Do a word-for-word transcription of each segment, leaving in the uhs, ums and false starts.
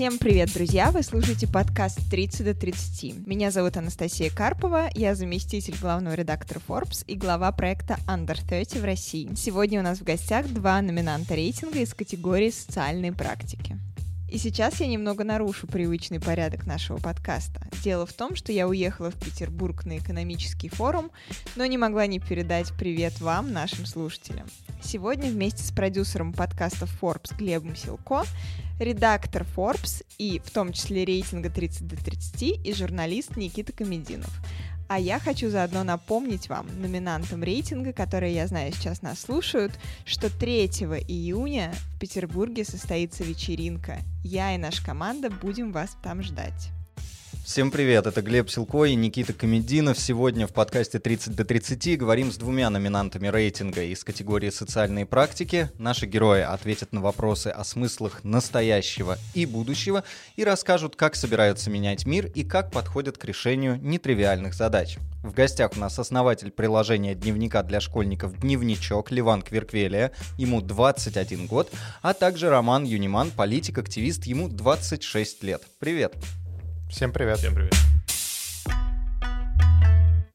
Всем привет, друзья! Вы слушаете подкаст «тридцать до тридцати». Меня зовут Анастасия Карпова, я заместитель главного редактора Forbes и глава проекта Андер тридцать в России. Сегодня у нас в гостях два номинанта рейтинга из категории «Социальные практики». И сейчас я немного нарушу привычный порядок нашего подкаста. Дело в том, что я уехала в Петербург на экономический форум, но не могла не передать привет вам, нашим слушателям. Сегодня вместе с продюсером подкаста Forbes Глебом Силко, редактор Forbes и в том числе рейтинга тридцать до тридцати и журналист Никита Комединов. А я хочу заодно напомнить вам, номинантам рейтинга, которые, я знаю, сейчас нас слушают, что третьего июня в Петербурге состоится вечеринка. Я и наша команда будем вас там ждать. Всем привет, это Глеб Силко и Никита Комединов. Сегодня в подкасте тридцать до тридцати говорим с двумя номинантами рейтинга из категории «Социальные практики». Наши герои ответят на вопросы о смыслах настоящего и будущего и расскажут, как собираются менять мир и как подходят к решению нетривиальных задач. В гостях у нас основатель приложения дневника для школьников «Дневничок» Леван Кверквелия, ему двадцать один год, а также Роман Юниман, политик-активист, ему двадцать шесть лет. Привет! Всем привет. Всем привет.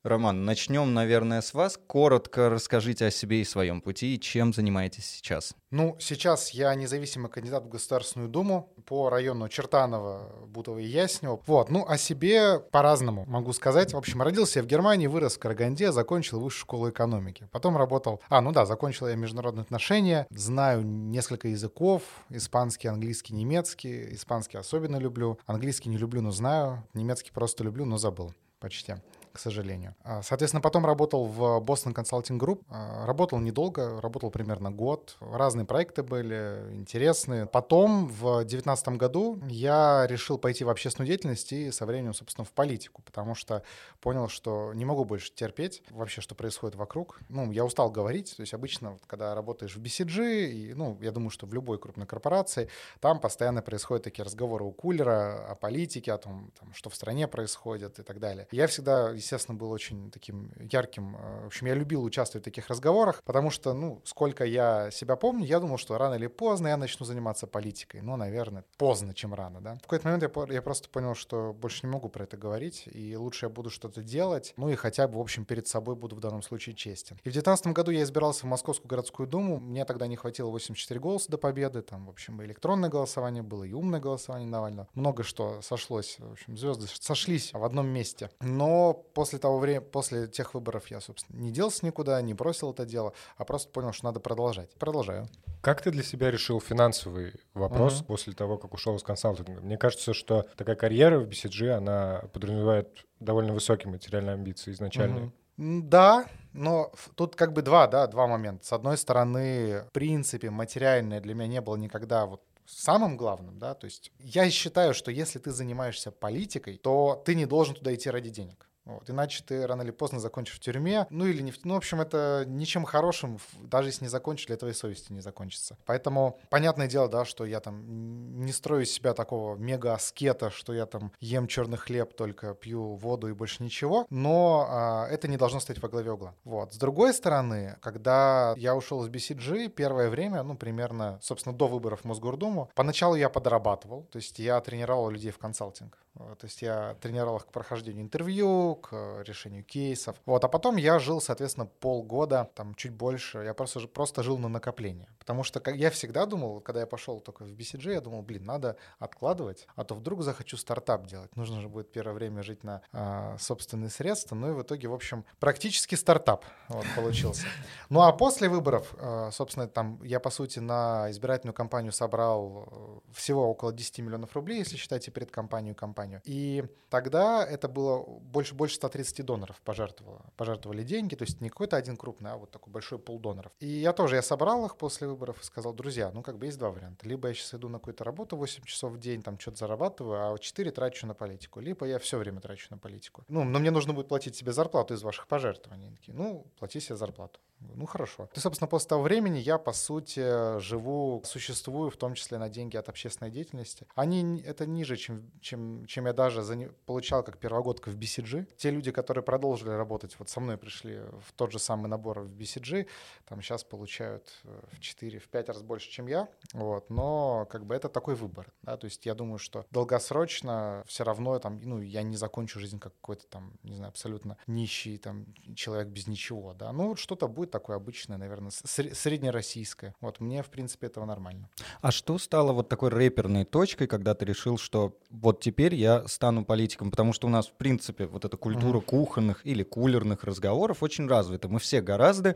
Роман, начнем, наверное, с вас. Коротко расскажите о себе и своем пути, и чем занимаетесь сейчас. Ну, сейчас я независимый кандидат в Государственную Думу по району Чертаново, Бутово и Яснево. Вот, ну, о себе по-разному могу сказать. В общем, родился я в Германии, вырос в Караганде, закончил высшую школу экономики. Потом работал... А, ну да, закончил я международные отношения. Знаю несколько языков. Испанский, английский, немецкий. Испанский особенно люблю. Английский не люблю, но знаю. Немецкий просто люблю, но забыл почти, к сожалению. Соответственно, потом работал в Boston Consulting Group. Работал недолго, работал примерно год. Разные проекты были, интересные. Потом, в две тысячи девятнадцатом году, я решил пойти в общественную деятельность и со временем, собственно, в политику, потому что понял, что не могу больше терпеть вообще, что происходит вокруг. Ну, я устал говорить. То есть обычно, вот, когда работаешь в би си джи, и, ну, я думаю, что в любой крупной корпорации, там постоянно происходят такие разговоры у кулера о политике, о том, там, что в стране происходит и так далее. Я всегда... естественно, был очень таким ярким. В общем, я любил участвовать в таких разговорах, потому что, ну, сколько я себя помню, я думал, что рано или поздно я начну заниматься политикой. Ну, наверное, поздно, чем рано, да. В какой-то момент я, я просто понял, что больше не могу про это говорить, и лучше я буду что-то делать, ну и хотя бы, в общем, перед собой буду в данном случае честен. И в две тысячи девятнадцатом году я избирался в Московскую городскую думу, мне тогда не хватило восемьдесят четыре голоса до победы, там, в общем, и электронное голосование было, и умное голосование Навального. Много что сошлось, в общем, звезды сошлись в одном месте. Но После того времени, после тех выборов я, собственно, не делся никуда, не бросил это дело, а просто понял, что надо продолжать. Продолжаю. Как ты для себя решил финансовый вопрос uh-huh. после того, как ушел из консалтинга? Мне кажется, что такая карьера в би си джи, она подразумевает довольно высокие материальные амбиции изначальные. Uh-huh. Да. Но тут как бы два, да, два момента. С одной стороны, в принципе, материальное для меня не было никогда вот самым главным, да, то есть я считаю, что если ты занимаешься политикой, то ты не должен туда идти ради денег. Вот, иначе ты рано или поздно закончишь в тюрьме, ну или не в... Ну, в общем, это ничем хорошим, даже если не закончили, это твоей совести не закончится. Поэтому, понятное дело, да, что я там не строю из себя такого мега-аскета, что я там ем черный хлеб, только пью воду и больше ничего, но а, это не должно стоять во главе угла. Вот. С другой стороны, когда я ушел из би си джи, первое время, ну, примерно, собственно, до выборов в Мосгордуму, поначалу я подрабатывал, то есть я тренировал людей в консалтинг. То есть я тренировал их к прохождению интервью, к решению кейсов. Вот. А потом я жил, соответственно, полгода, там чуть больше. Я просто, просто жил на накопление. Потому что я всегда думал, когда я пошел только в би си джи, я думал, блин, надо откладывать, а то вдруг захочу стартап делать. Нужно же будет первое время жить на э, собственные средства. Ну и в итоге, в общем, практически стартап вот, получился. Ну а после выборов, э, собственно, там я, по сути, на избирательную кампанию собрал всего около десять миллионов рублей, если считать и предкампанию, и кампанию. И тогда это было больше, больше ста тридцати доноров пожертвовало, пожертвовали деньги, то есть не какой-то один крупный, а вот такой большой пул доноров. И я тоже, я собрал их после выборов и сказал, друзья, ну как бы есть два варианта. Либо я сейчас иду на какую-то работу восемь часов в день, там что-то зарабатываю, а четыре трачу на политику. Либо я все время трачу на политику. Ну, но мне нужно будет платить себе зарплату из ваших пожертвований. Ну, плати себе зарплату. Ну, хорошо. И, собственно, после того времени я, по сути, живу, существую, в том числе на деньги от общественной деятельности. Они, это ниже, чем, чем, чем я даже за, получал как первогодка в би си джи. Те люди, которые продолжили работать, вот со мной пришли в тот же самый набор в би си джи, там сейчас получают в четыре-пять раз больше, чем я. Вот. Но как бы это такой выбор. Да? То есть я думаю, что долгосрочно все равно там, ну, я не закончу жизнь как какой-то там, не знаю, абсолютно нищий там, человек без ничего. Да? Ну, вот что-то будет такое обычное, наверное, среднероссийское. Вот мне, в принципе, этого нормально. А что стало вот такой рэперной точкой, когда ты решил, что вот теперь я стану политиком? Потому что у нас, в принципе, вот эта культура mm-hmm. кухонных или кулерных разговоров очень развита. Мы все гораздо...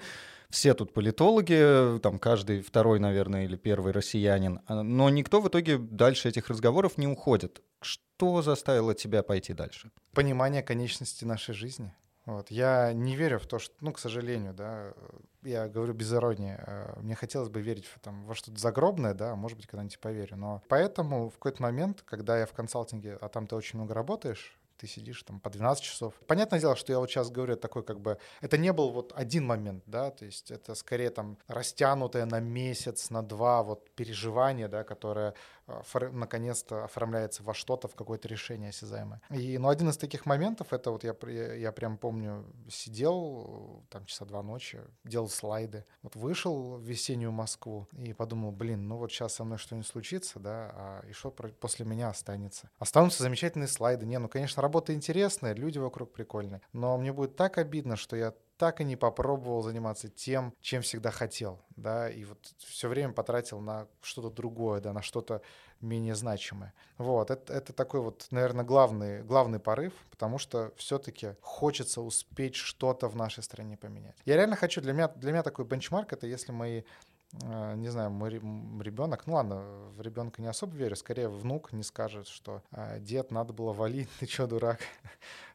Все тут политологи, там каждый второй, наверное, или первый россиянин. Но никто в итоге дальше этих разговоров не уходит. Что заставило тебя пойти дальше? Понимание конечности нашей жизни. Вот. Я не верю в то, что, ну, к сожалению, да, я говорю без иронии, мне хотелось бы верить в, там, во что-то загробное, да, может быть, когда-нибудь поверю, но поэтому в какой-то момент, когда я в консалтинге, а там ты очень много работаешь, ты сидишь там по двенадцать часов. Понятное дело, что я вот сейчас говорю, это такой как бы... Это не был вот один момент, да, то есть это скорее там растянутое на месяц, на два вот переживание, да, которое фор- наконец-то оформляется во что-то, в какое-то решение осязаемое. И, ну, один из таких моментов, это вот я, я, я прям помню, сидел там часа два ночи, делал слайды, вот вышел в весеннюю Москву и подумал, блин, ну вот сейчас со мной что-нибудь случится, да, а и что после меня останется? Останутся замечательные слайды, не, ну, конечно, работа интересная, люди вокруг прикольные, но мне будет так обидно, что я так и не попробовал заниматься тем, чем всегда хотел, да, и вот все время потратил на что-то другое, да, на что-то менее значимое. Вот, это, это такой вот, наверное, главный, главный порыв, потому что все-таки хочется успеть что-то в нашей стране поменять. Я реально хочу, для меня, для меня такой бенчмарк — это если мои... не знаю, мой ребенок, ну ладно, в ребенка не особо верю, скорее внук не скажет, что дед, надо было валить, ты чё, дурак,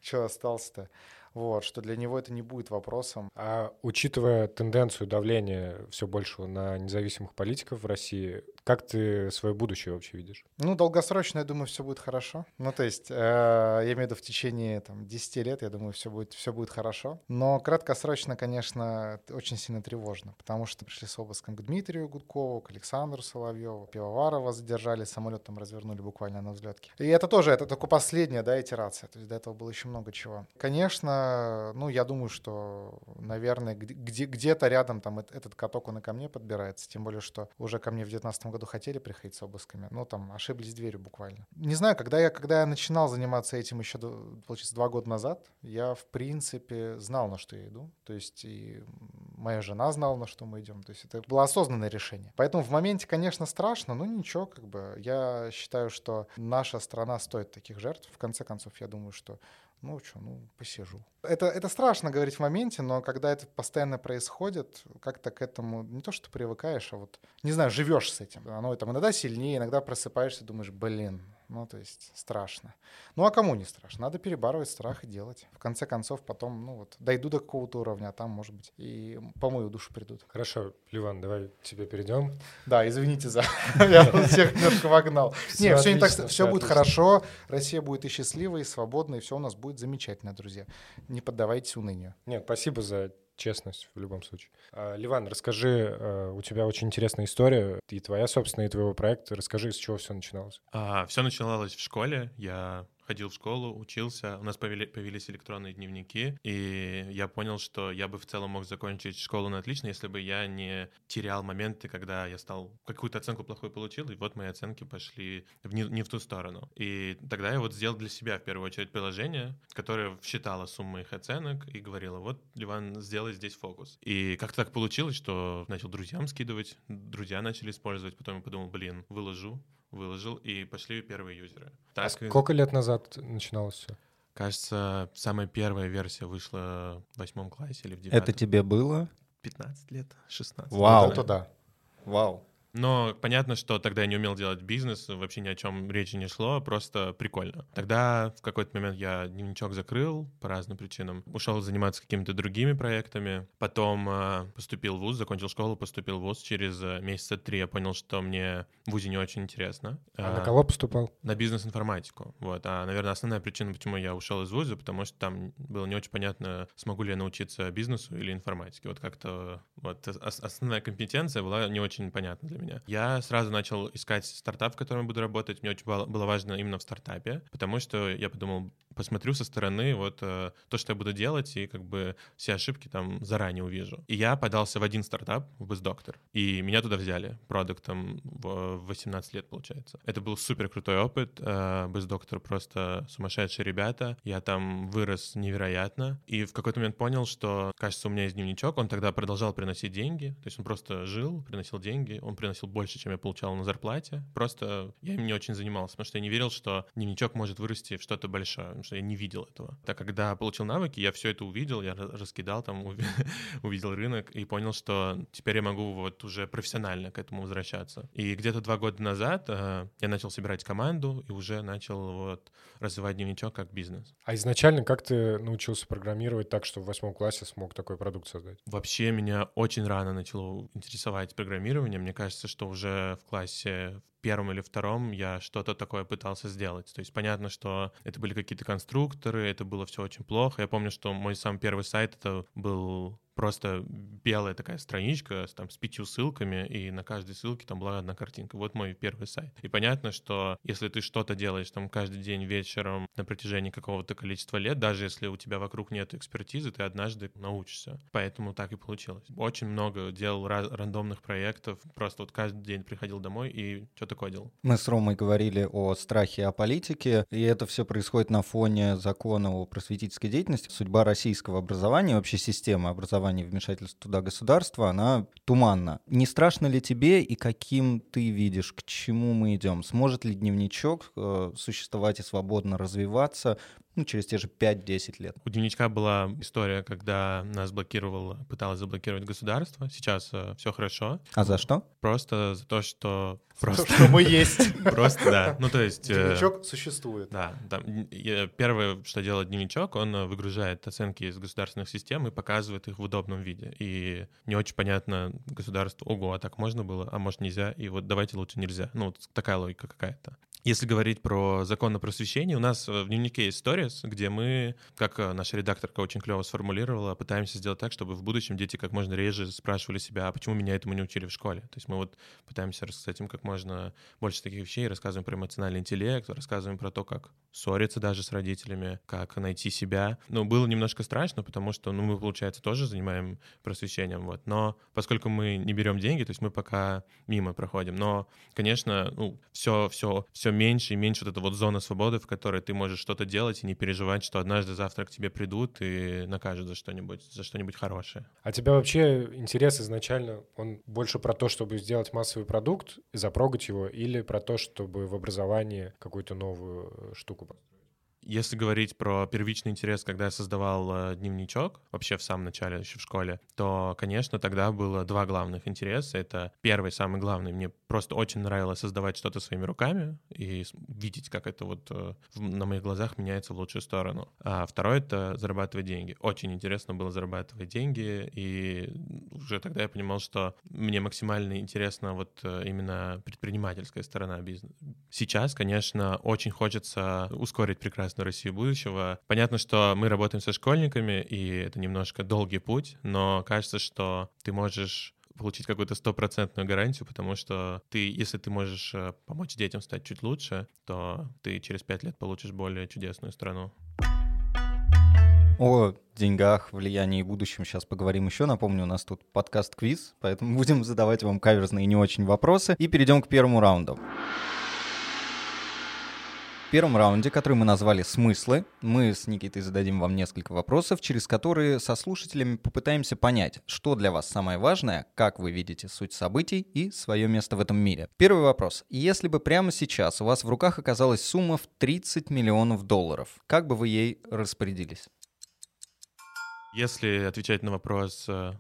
чё остался-то, вот, что для него это не будет вопросом. А учитывая тенденцию давления все большего на независимых политиков в России, как ты свое будущее вообще видишь? Ну, долгосрочно, я думаю, все будет хорошо. Ну, то есть, э, я имею в виду в течение там, десять лет, я думаю, все будет, все будет хорошо. Но краткосрочно, конечно, очень сильно тревожно, потому что пришли с обыском к Дмитрию Гудкову, к Александру Соловьеву, Пивоварова задержали, самолет там развернули буквально на взлетке. И это тоже, это только последняя, да, итерация, то есть до этого было еще много чего. Конечно, ну, я думаю, что, наверное, где- где-то рядом там этот каток, он и ко мне подбирается, тем более, что уже ко мне в девятнадцатом году хотели приходить с обысками, но там ошиблись дверью буквально. Не знаю, когда я, когда я начинал заниматься этим еще, получается, два года назад, я, в принципе, знал, на что я иду, то есть и моя жена знала, на что мы идем, то есть это было осознанное решение. Поэтому в моменте, конечно, страшно, но ничего, как бы, я считаю, что наша страна стоит таких жертв, в конце концов, я думаю, что ну что, ну посижу. Это, это страшно говорить в моменте, но когда это постоянно происходит, как-то к этому не то, что привыкаешь, а вот, не знаю, живешь с этим. Оно там иногда сильнее, иногда просыпаешься и думаешь, блин, ну то есть страшно. Ну а кому не страшно? Надо перебарывать страх и делать. В конце концов потом, ну вот, дойду до какого-то уровня, а там, может быть, и по мою душу придут. Хорошо, Леван, давай к тебе перейдем. Да, извините за... Я всех немножко вогнал. Нет, все не так, все будет хорошо, Россия будет и счастливой, и свободной, и все у нас будет замечательно, друзья. Не поддавайтесь унынию. Нет, спасибо за честность в любом случае. Леван, расскажи, у тебя очень интересная история, и твоя собственная, и твоего проекта. Расскажи, с чего все начиналось. А, все начиналось в школе. Я ходил в школу, учился, у нас повели, появились электронные дневники, и я понял, что я бы в целом мог закончить школу на отлично, если бы я не терял моменты, когда я стал какую-то оценку плохую получил, и вот мои оценки пошли в не, не в ту сторону. И тогда я вот сделал для себя, в первую очередь, приложение, которое считало сумму их оценок и говорило, вот, Леван, сделай здесь фокус. И как-то так получилось, что начал друзьям скидывать, друзья начали использовать, потом я подумал, блин, выложу, выложил, и пошли первые юзеры. Так, а сколько лет назад начиналось все? Кажется, самая первая версия вышла в восьмом классе или в девятом. Это тебе было? пятнадцать лет, шестнадцать. Вау! Вот это да. Вау! Но понятно, что тогда я не умел делать бизнес, вообще ни о чем речи не шло, просто прикольно. Тогда в какой-то момент я дневничок закрыл по разным причинам, ушел заниматься какими-то другими проектами, потом поступил в вуз, закончил школу, поступил в вуз. Через месяца три я понял, что мне в вузе не очень интересно. А на кого поступал? На бизнес-информатику. Вот. А, наверное, основная причина, почему я ушел из вуза, потому что там было не очень понятно, смогу ли я научиться бизнесу или информатике. Вот как-то вот основная компетенция была не очень понятна для меня. Я сразу начал искать стартап, в котором буду работать. Мне очень было важно именно в стартапе, потому что я подумал, посмотрю со стороны вот э, то, что я буду делать, и как бы все ошибки там заранее увижу. И я подался в один стартап, в Best Doctor, и меня туда взяли продуктом в восемнадцать лет, получается. Это был супер крутой опыт. Э, Best Doctor просто сумасшедшие ребята. Я там вырос невероятно. И в какой-то момент понял, что, кажется, у меня есть дневничок. Он тогда продолжал приносить деньги. То есть он просто жил, приносил деньги. Он приносил больше, чем я получал на зарплате. Просто я им не очень занимался, потому что я не верил, что дневничок может вырасти в что-то большое, что я не видел этого. Так как когда получил навыки, я все это увидел, я раскидал там, увидел рынок и понял, что теперь я могу вот уже профессионально к этому возвращаться. И где-то два года назад э, я начал собирать команду и уже начал вот развивать дневничок как бизнес. А изначально как ты научился программировать так, что в восьмом классе смог такой продукт создать? Вообще меня очень рано начало интересовать программирование. Мне кажется, что уже в классе первом или втором я что-то такое пытался сделать. То есть понятно, что это были какие-то конструкторы, это было все очень плохо. Я помню, что мой самый первый сайт — это был просто белая такая страничка там, с пятью ссылками, и на каждой ссылке там была одна картинка. Вот мой первый сайт. И понятно, что если ты что-то делаешь там каждый день вечером на протяжении какого-то количества лет, даже если у тебя вокруг нет экспертизы, ты однажды научишься. Поэтому так и получилось. Очень много делал раз- рандомных проектов. Просто вот каждый день приходил домой и что-то кодил. Мы с Ромой говорили о страхе, о политике, и это все происходит на фоне закона о просветительской деятельности. Судьба российского образования, вообще системы образования, вмешательств туда государства, она туманна. Не страшно ли тебе и каким ты видишь, к чему мы идем? Сможет ли дневничок э, существовать и свободно развиваться ну, через те же пять-десять лет? У дневничка была история, когда нас блокировало, пыталось заблокировать государство. Сейчас э, все хорошо. А за что? Просто за то, что... Просто то, что мы есть. Просто, да. Ну, то есть... Дневничок существует. Да. Первое, что делает дневничок, он выгружает оценки из государственных систем и показывает их в удобном виде. И не очень понятно государству, ого, а так можно было, а может нельзя, и вот давайте лучше нельзя. Ну, вот такая логика какая-то. Если говорить про закон о просвещении, у нас в дневнике есть сторис, где мы, как наша редакторка очень клево сформулировала, пытаемся сделать так, чтобы в будущем дети как можно реже спрашивали себя, а почему меня этому не учили в школе? То есть мы вот пытаемся с этим как можно больше таких вещей, рассказываем про эмоциональный интеллект, рассказываем про то, как ссориться даже с родителями, как найти себя. Ну, было немножко страшно, потому что ну, мы, получается, тоже занимаем просвещением. Вот. Но поскольку мы не берем деньги, то есть мы пока мимо проходим. Но, конечно, ну, все, все, все меньше и меньше вот эта вот зона свободы, в которой ты можешь что-то делать и не переживать, что однажды завтра к тебе придут и накажут за что-нибудь, за что-нибудь хорошее. А тебя вообще интерес изначально, он больше про то, чтобы сделать массовый продукт, запрогать его, или про то, чтобы в образовании какую-то новую штуку построить? Если говорить про первичный интерес, когда я создавал э, дневничок, вообще в самом начале, еще в школе, то, конечно, тогда было два главных интереса. Это первый, самый главный. Мне просто очень нравилось создавать что-то своими руками и видеть, как это вот э, на моих глазах меняется в лучшую сторону. А второй — это зарабатывать деньги. Очень интересно было зарабатывать деньги, и уже тогда я понимал, что мне максимально интересна вот э, именно предпринимательская сторона бизнеса. Сейчас, конечно, очень хочется ускорить прекрасную на России будущего. Понятно, что мы работаем со школьниками, и это немножко долгий путь, но кажется, что ты можешь получить какую-то стопроцентную гарантию, потому что ты, если ты можешь помочь детям стать чуть лучше, то ты через пять лет получишь более чудесную страну. О деньгах, влиянии и будущем сейчас поговорим еще. Напомню, у нас тут подкаст-квиз, поэтому будем задавать вам каверзные и не очень вопросы. И перейдем к первому раунду. В первом раунде, который мы назвали «Смыслы», мы с Никитой зададим вам несколько вопросов, через которые со слушателями попытаемся понять, что для вас самое важное, как вы видите суть событий и свое место в этом мире. Первый вопрос. Если бы прямо сейчас у вас в руках оказалась сумма в тридцать миллионов долларов, как бы вы ей распорядились? Если отвечать на вопрос с,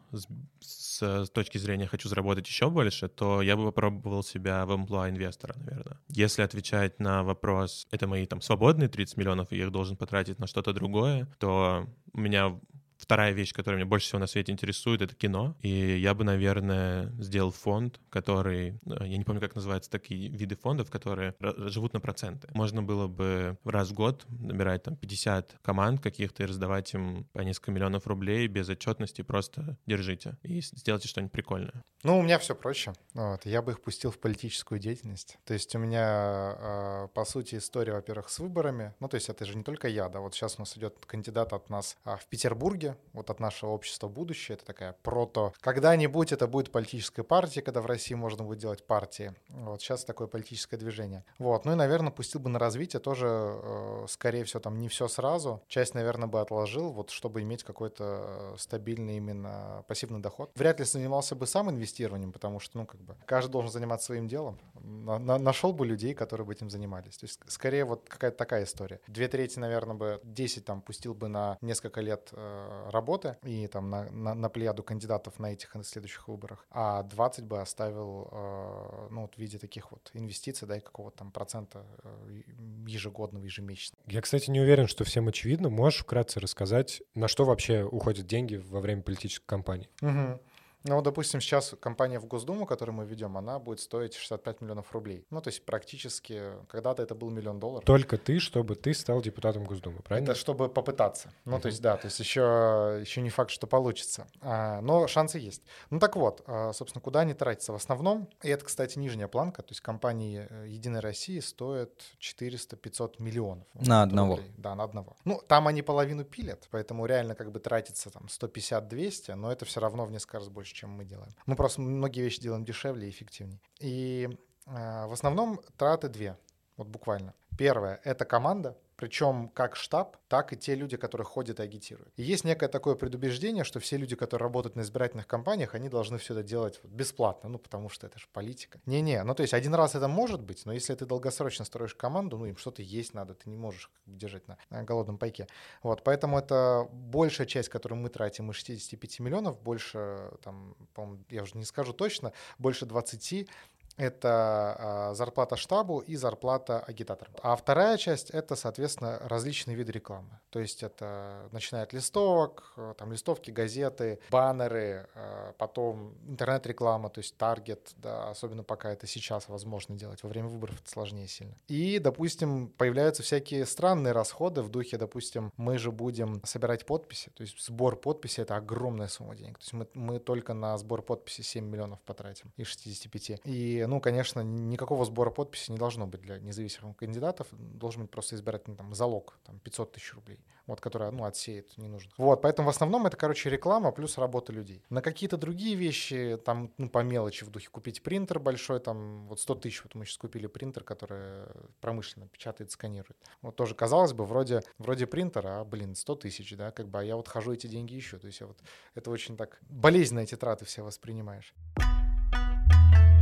с точки зрения «хочу заработать еще больше», то я бы попробовал себя в амплуа инвестора, наверное. Если отвечать на вопрос «это мои там свободные тридцать миллионов, и я их должен потратить на что-то другое», то у меня вторая вещь, которая меня больше всего на свете интересует, — это кино. И я бы, наверное, сделал фонд, который... Я не помню, как называются такие виды фондов, которые живут на проценты. Можно было бы раз в год набирать там пятьдесят команд каких-то и раздавать им по несколько миллионов рублей без отчетности. Просто держите и сделайте что-нибудь прикольное. Ну, у меня все проще. Вот. Я бы их пустил в политическую деятельность. То есть у меня, по сути, история, во-первых, с выборами. Ну, то есть это же не только я, да. Вот сейчас у нас идет кандидат от нас в Петербурге, вот от нашего общества будущее, это такая прото. Когда-нибудь это будет политическая партия, когда в России можно будет делать партии. Вот сейчас такое политическое движение. Вот, ну и, наверное, пустил бы на развитие тоже, э, скорее всего, там не все сразу. Часть, наверное, бы отложил, вот, чтобы иметь какой-то стабильный именно пассивный доход. Вряд ли занимался бы сам инвестированием, потому что, ну, как бы, каждый должен заниматься своим делом. На- на- нашел бы людей, которые бы этим занимались. То есть, скорее, вот какая-то такая история. Две трети, наверное, бы, десять там пустил бы на несколько лет э, работы и там на, на, на плеяду кандидатов на этих и на следующих выборах, а двадцать бы оставил э, ну, вот в виде таких вот инвестиций, да, и какого-то там процента э, ежегодного, ежемесячного. Я, кстати, не уверен, что всем очевидно. Можешь вкратце рассказать, на что вообще уходят деньги во время политической кампании? Угу. Ну, допустим, сейчас компания в Госдуму, которую мы ведем, она будет стоить шестьдесят пять миллионов рублей. Ну, то есть практически когда-то это был миллион долларов. Только ты, чтобы ты стал депутатом Госдумы, правильно? Это чтобы попытаться. Ну, uh-huh. то есть да, то есть еще, еще не факт, что получится. А, но шансы есть. Ну, так вот, собственно, куда они тратятся в основном? И это, кстати, нижняя планка. То есть компании «Единой России» стоят четыреста-пятьсот миллионов. На одного. Рублей. Да, на одного. Ну, там они половину пилят, поэтому реально как бы тратится там сто пятьдесят-двести, но это все равно в несколько раз больше, чем мы делаем. Мы просто многие вещи делаем дешевле и эффективнее. И э, в основном траты две, вот буквально. Первое — это команда, причем как штаб, так и те люди, которые ходят и агитируют. И есть некое такое предубеждение, что все люди, которые работают на избирательных кампаниях, они должны все это делать бесплатно, ну, потому что это же политика. Не-не, ну, то есть один раз это может быть, но если ты долгосрочно строишь команду, ну, им что-то есть надо, ты не можешь держать на, на голодном пайке. Вот, поэтому это большая часть, которую мы тратим, из шестидесяти пяти миллионов, больше, там, по-моему, я уже не скажу точно, больше двадцати. Это э, зарплата штабу и зарплата агитаторам. А вторая часть — это, соответственно, различные виды рекламы. То есть это начиная от листовок, там листовки, газеты, баннеры, э, потом интернет-реклама, то есть таргет, да, особенно пока это сейчас возможно делать. Во время выборов это сложнее сильно. И, допустим, появляются всякие странные расходы в духе, допустим, мы же будем собирать подписи. То есть сбор подписи — это огромная сумма денег. То есть мы, мы только на сбор подписи семь миллионов потратим из шестидесяти пяти. И ну, конечно, никакого сбора подписей не должно быть для независимых кандидатов. Должен быть просто избирательный там, залог, там, пятьсот тысяч рублей, вот, который, ну, отсеет, не нужно. Вот, поэтому в основном это, короче, реклама плюс работа людей. На какие-то другие вещи, там, ну, по мелочи в духе купить принтер большой, там, вот сто тысяч, вот мы сейчас купили принтер, который промышленно печатает, сканирует. Вот тоже, казалось бы, вроде, вроде принтера, а, блин, сто тысяч, да, как бы, а я вот хожу эти деньги ищу. То есть я вот, это очень так болезненно эти траты все воспринимаешь.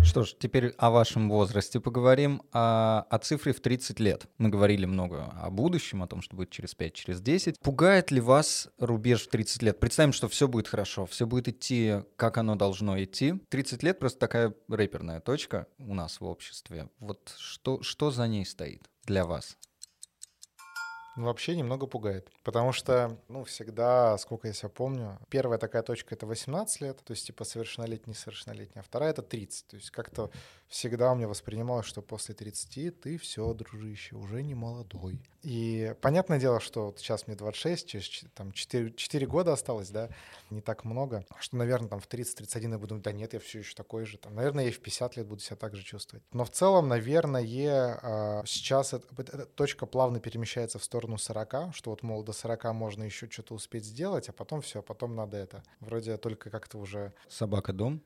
Что ж, теперь о вашем возрасте поговорим, о, о цифре в тридцать лет. Мы говорили много о будущем, о том, что будет через пять, через десять. Пугает ли вас рубеж в тридцать лет? Представим, что все будет хорошо, все будет идти, как оно должно идти. тридцать лет — просто такая реперная точка у нас в обществе. Вот что, что за ней стоит для вас? Вообще немного пугает, потому что, ну, всегда, сколько я себя помню, первая такая точка — это восемнадцать лет, то есть типа совершеннолетний, несовершеннолетний, а вторая — это тридцать, то есть как-то всегда у меня воспринималось, что после тридцати ты все, дружище, уже не молодой. И понятное дело, что вот сейчас мне двадцать шесть, через там, четыре, четыре года осталось, да, не так много, что, наверное, там в тридцать-тридцать один я буду думать, да нет, я все еще такой же, там, наверное, я и в пятьдесят лет буду себя так же чувствовать. Но в целом, наверное, сейчас эта, эта точка плавно перемещается в сторону сорока, что вот, мол, до сорока можно еще что-то успеть сделать, а потом все, а потом надо это. Вроде только как-то уже... Собака-дом?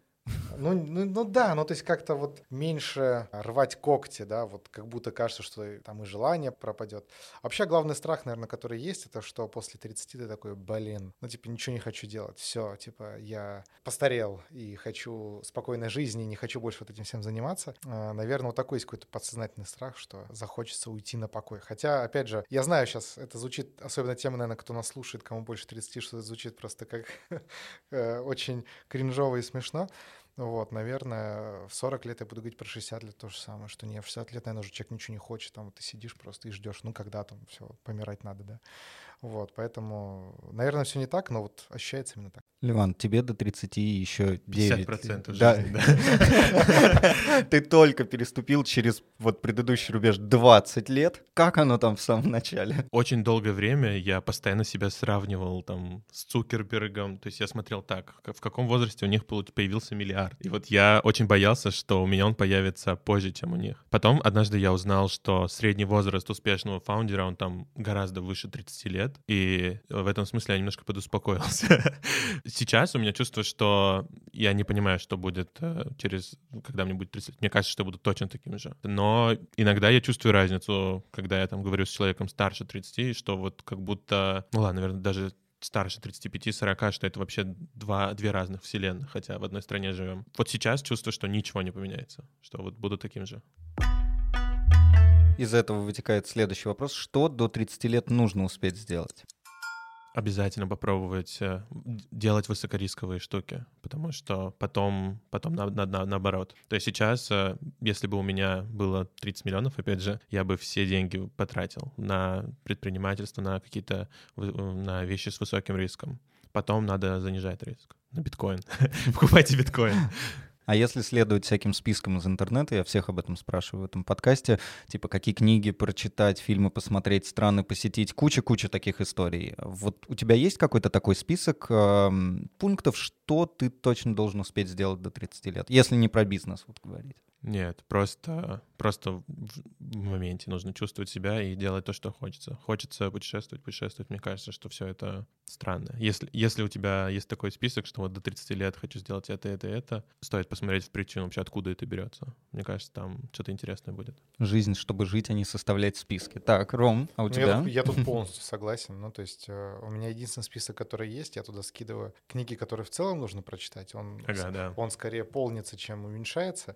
Ну, ну, ну да, ну то есть как-то вот меньше рвать когти, да, вот как будто кажется, что там и желание пропадет. Вообще главный страх, наверное, который есть, это что после тридцати ты такой, блин, ну типа ничего не хочу делать, все, типа я постарел и хочу спокойной жизни, не хочу больше вот этим всем заниматься. А, наверное, вот такой есть какой-то подсознательный страх, что захочется уйти на покой. Хотя, опять же, я знаю сейчас, это звучит, особенно тем, наверное, кто нас слушает, кому больше тридцати, что это звучит просто как очень кринжово и смешно. Вот, наверное, в сорок лет я буду говорить про шестьдесят лет то же самое, что не в шестьдесят лет, наверное, уже человек ничего не хочет, там ты сидишь просто и ждешь, ну когда там все, помирать надо, да. Вот, поэтому, наверное, все не так, но вот ощущается именно так. Леван, тебе до тридцати еще девять. пятьдесят процентов жизни, да. Ты только переступил через вот предыдущий рубеж двадцать лет. Как оно там в самом начале? Очень долгое время я постоянно себя сравнивал там с Цукербергом. То есть я смотрел так, в каком возрасте у них появился миллиард. И вот я очень боялся, что у меня он появится позже, чем у них. Потом однажды я узнал, что средний возраст успешного фаундера, он там гораздо выше тридцати лет. И в этом смысле я немножко подуспокоился. Сейчас у меня чувство, что я не понимаю, что будет через, когда мне будет тридцать лет. Мне кажется, что я буду точно таким же. Но иногда я чувствую разницу, когда я там говорю с человеком старше тридцати, что вот как будто, ну ладно, наверное, даже старше тридцати пяти сорока, что это вообще два, две разных вселенных, хотя в одной стране живем. Вот сейчас чувствую, что ничего не поменяется, что вот буду таким же. Из этого вытекает следующий вопрос. Что до тридцати лет нужно успеть сделать? Обязательно попробовать делать высокорисковые штуки, потому что потом, потом на, на, на, наоборот. То есть сейчас, если бы у меня было тридцать миллионов, опять же, я бы все деньги потратил на предпринимательство, на какие-то на вещи с высоким риском. Потом надо занижать риск на биткоин. Покупайте биткоин. А если следовать всяким спискам из интернета, я всех об этом спрашиваю в этом подкасте, типа какие книги прочитать, фильмы посмотреть, страны посетить, куча-куча таких историй. Вот у тебя есть какой-то такой список э, пунктов, что ты точно должен успеть сделать до тридцати лет, если не про бизнес вот говорить? Нет, просто, просто в моменте нужно чувствовать себя и делать то, что хочется. Хочется путешествовать, путешествовать. Мне кажется, что все это странно. Если, если у тебя есть такой список, что вот до тридцати лет хочу сделать это, это, это, стоит посмотреть в причину вообще, откуда это берется. Мне кажется, там что-то интересное будет. Жизнь, чтобы жить, а не составлять списки. Так, Ром, а у ну, тебя? Я, я тут полностью согласен. Ну, то есть у меня единственный список, который есть, я туда скидываю книги, которые в целом нужно прочитать. Он, ага, да. он скорее полнится, чем уменьшается.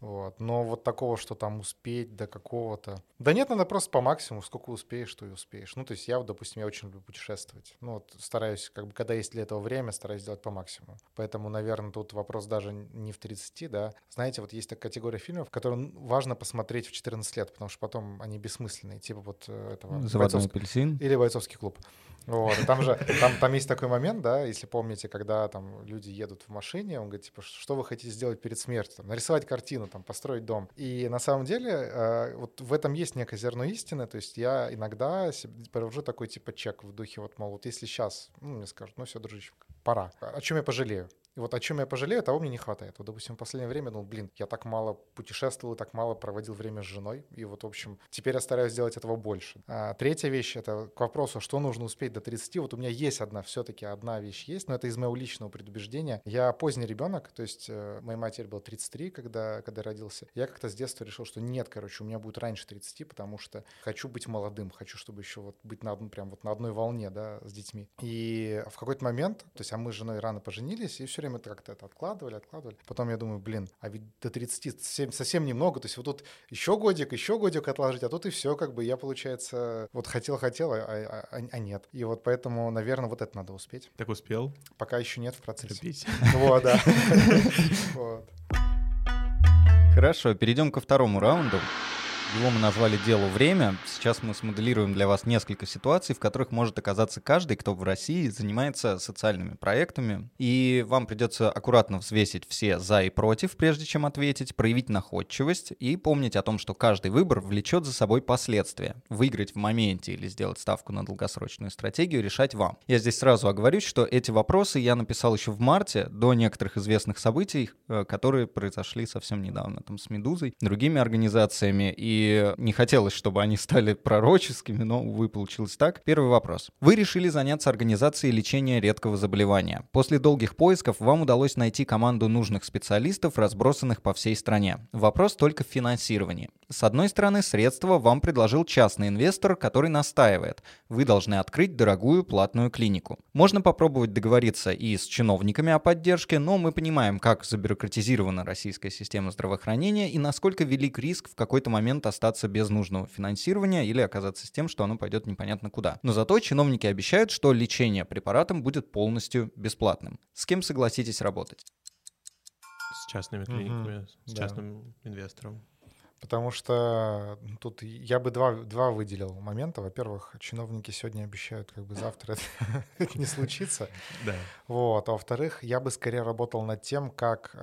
Вот. Но вот такого, что там успеть до какого-то... Да нет, надо просто по максимуму, сколько успеешь, то и успеешь. Ну, то есть я, вот, допустим, я очень люблю путешествовать. Ну, вот стараюсь, как бы, когда есть для этого время, стараюсь делать по максимуму. Поэтому, наверное, тут вопрос даже не в тридцати, да. Знаете, вот есть такая категория фильмов, которые важно посмотреть в четырнадцать лет, потому что потом они бессмысленные, типа вот этого... «Заводной апельсин». Или «Бойцовский клуб». Вот, там же, там, там есть такой момент, да, если помните, когда там люди едут в машине, он говорит, типа, что вы хотите сделать перед смертью? Там, нарисовать картину, там, построить дом. И на самом деле э, вот в этом есть некое зерно истины, то есть я иногда провожу такой, типа, чек в духе, вот, мол, вот если сейчас, ну, мне скажут, ну, все, дружище, пора. О чем я пожалею? И вот о чем я пожалею, того мне не хватает. Вот, допустим, в последнее время, ну, блин, я так мало путешествовал, так мало проводил время с женой. И вот, в общем, теперь я стараюсь сделать этого больше. А третья вещь — это к вопросу, что нужно успеть до тридцати. Вот у меня есть одна, все-таки одна вещь есть, но это из моего личного предубеждения. Я поздний ребенок, то есть э, моей матери было тридцать три, когда, когда родился. Я как-то с детства решил, что нет, короче, у меня будет раньше тридцати, потому что хочу быть молодым, хочу, чтобы еще вот быть на, прям вот на одной волне, да, с детьми. И в какой-то момент, то есть а мы с женой рано поженились, и все время как-то это откладывали, откладывали. Потом я думаю, блин, а ведь до тридцати совсем немного, то есть вот тут еще годик, еще годик отложить, а тут и все, как бы я, получается, вот хотел-хотел, а, а, а нет. И вот поэтому, наверное, вот это надо успеть. Так успел? Пока еще нет в процессе. Вот, да. Хорошо, перейдем ко второму раунду. Его мы назвали «Делу время». Сейчас мы смоделируем для вас несколько ситуаций, в которых может оказаться каждый, кто в России занимается социальными проектами. И вам придется аккуратно взвесить все «за» и «против», прежде чем ответить, проявить находчивость и помнить о том, что каждый выбор влечет за собой последствия. Выиграть в моменте или сделать ставку на долгосрочную стратегию решать вам. Я здесь сразу оговорюсь, что эти вопросы я написал еще в марте, до некоторых известных событий, которые произошли совсем недавно, там с «Медузой», другими организациями. И и не хотелось, чтобы они стали пророческими, но, увы, получилось так. Первый вопрос. Вы решили заняться организацией лечения редкого заболевания. После долгих поисков вам удалось найти команду нужных специалистов, разбросанных по всей стране. Вопрос только в финансировании. С одной стороны, средства вам предложил частный инвестор, который настаивает. Вы должны открыть дорогую платную клинику. Можно попробовать договориться и с чиновниками о поддержке, но мы понимаем, как забюрократизирована российская система здравоохранения и насколько велик риск в какой-то момент остаться без нужного финансирования или оказаться с тем, что оно пойдет непонятно куда. Но зато чиновники обещают, что лечение препаратом будет полностью бесплатным. С кем согласитесь работать? С частными клиниками, угу, с частным да. инвестором. Потому что тут я бы два, два выделил момента. Во-первых, чиновники сегодня обещают, как бы завтра это не случится. Вот. А во-вторых, я бы скорее работал над тем, как,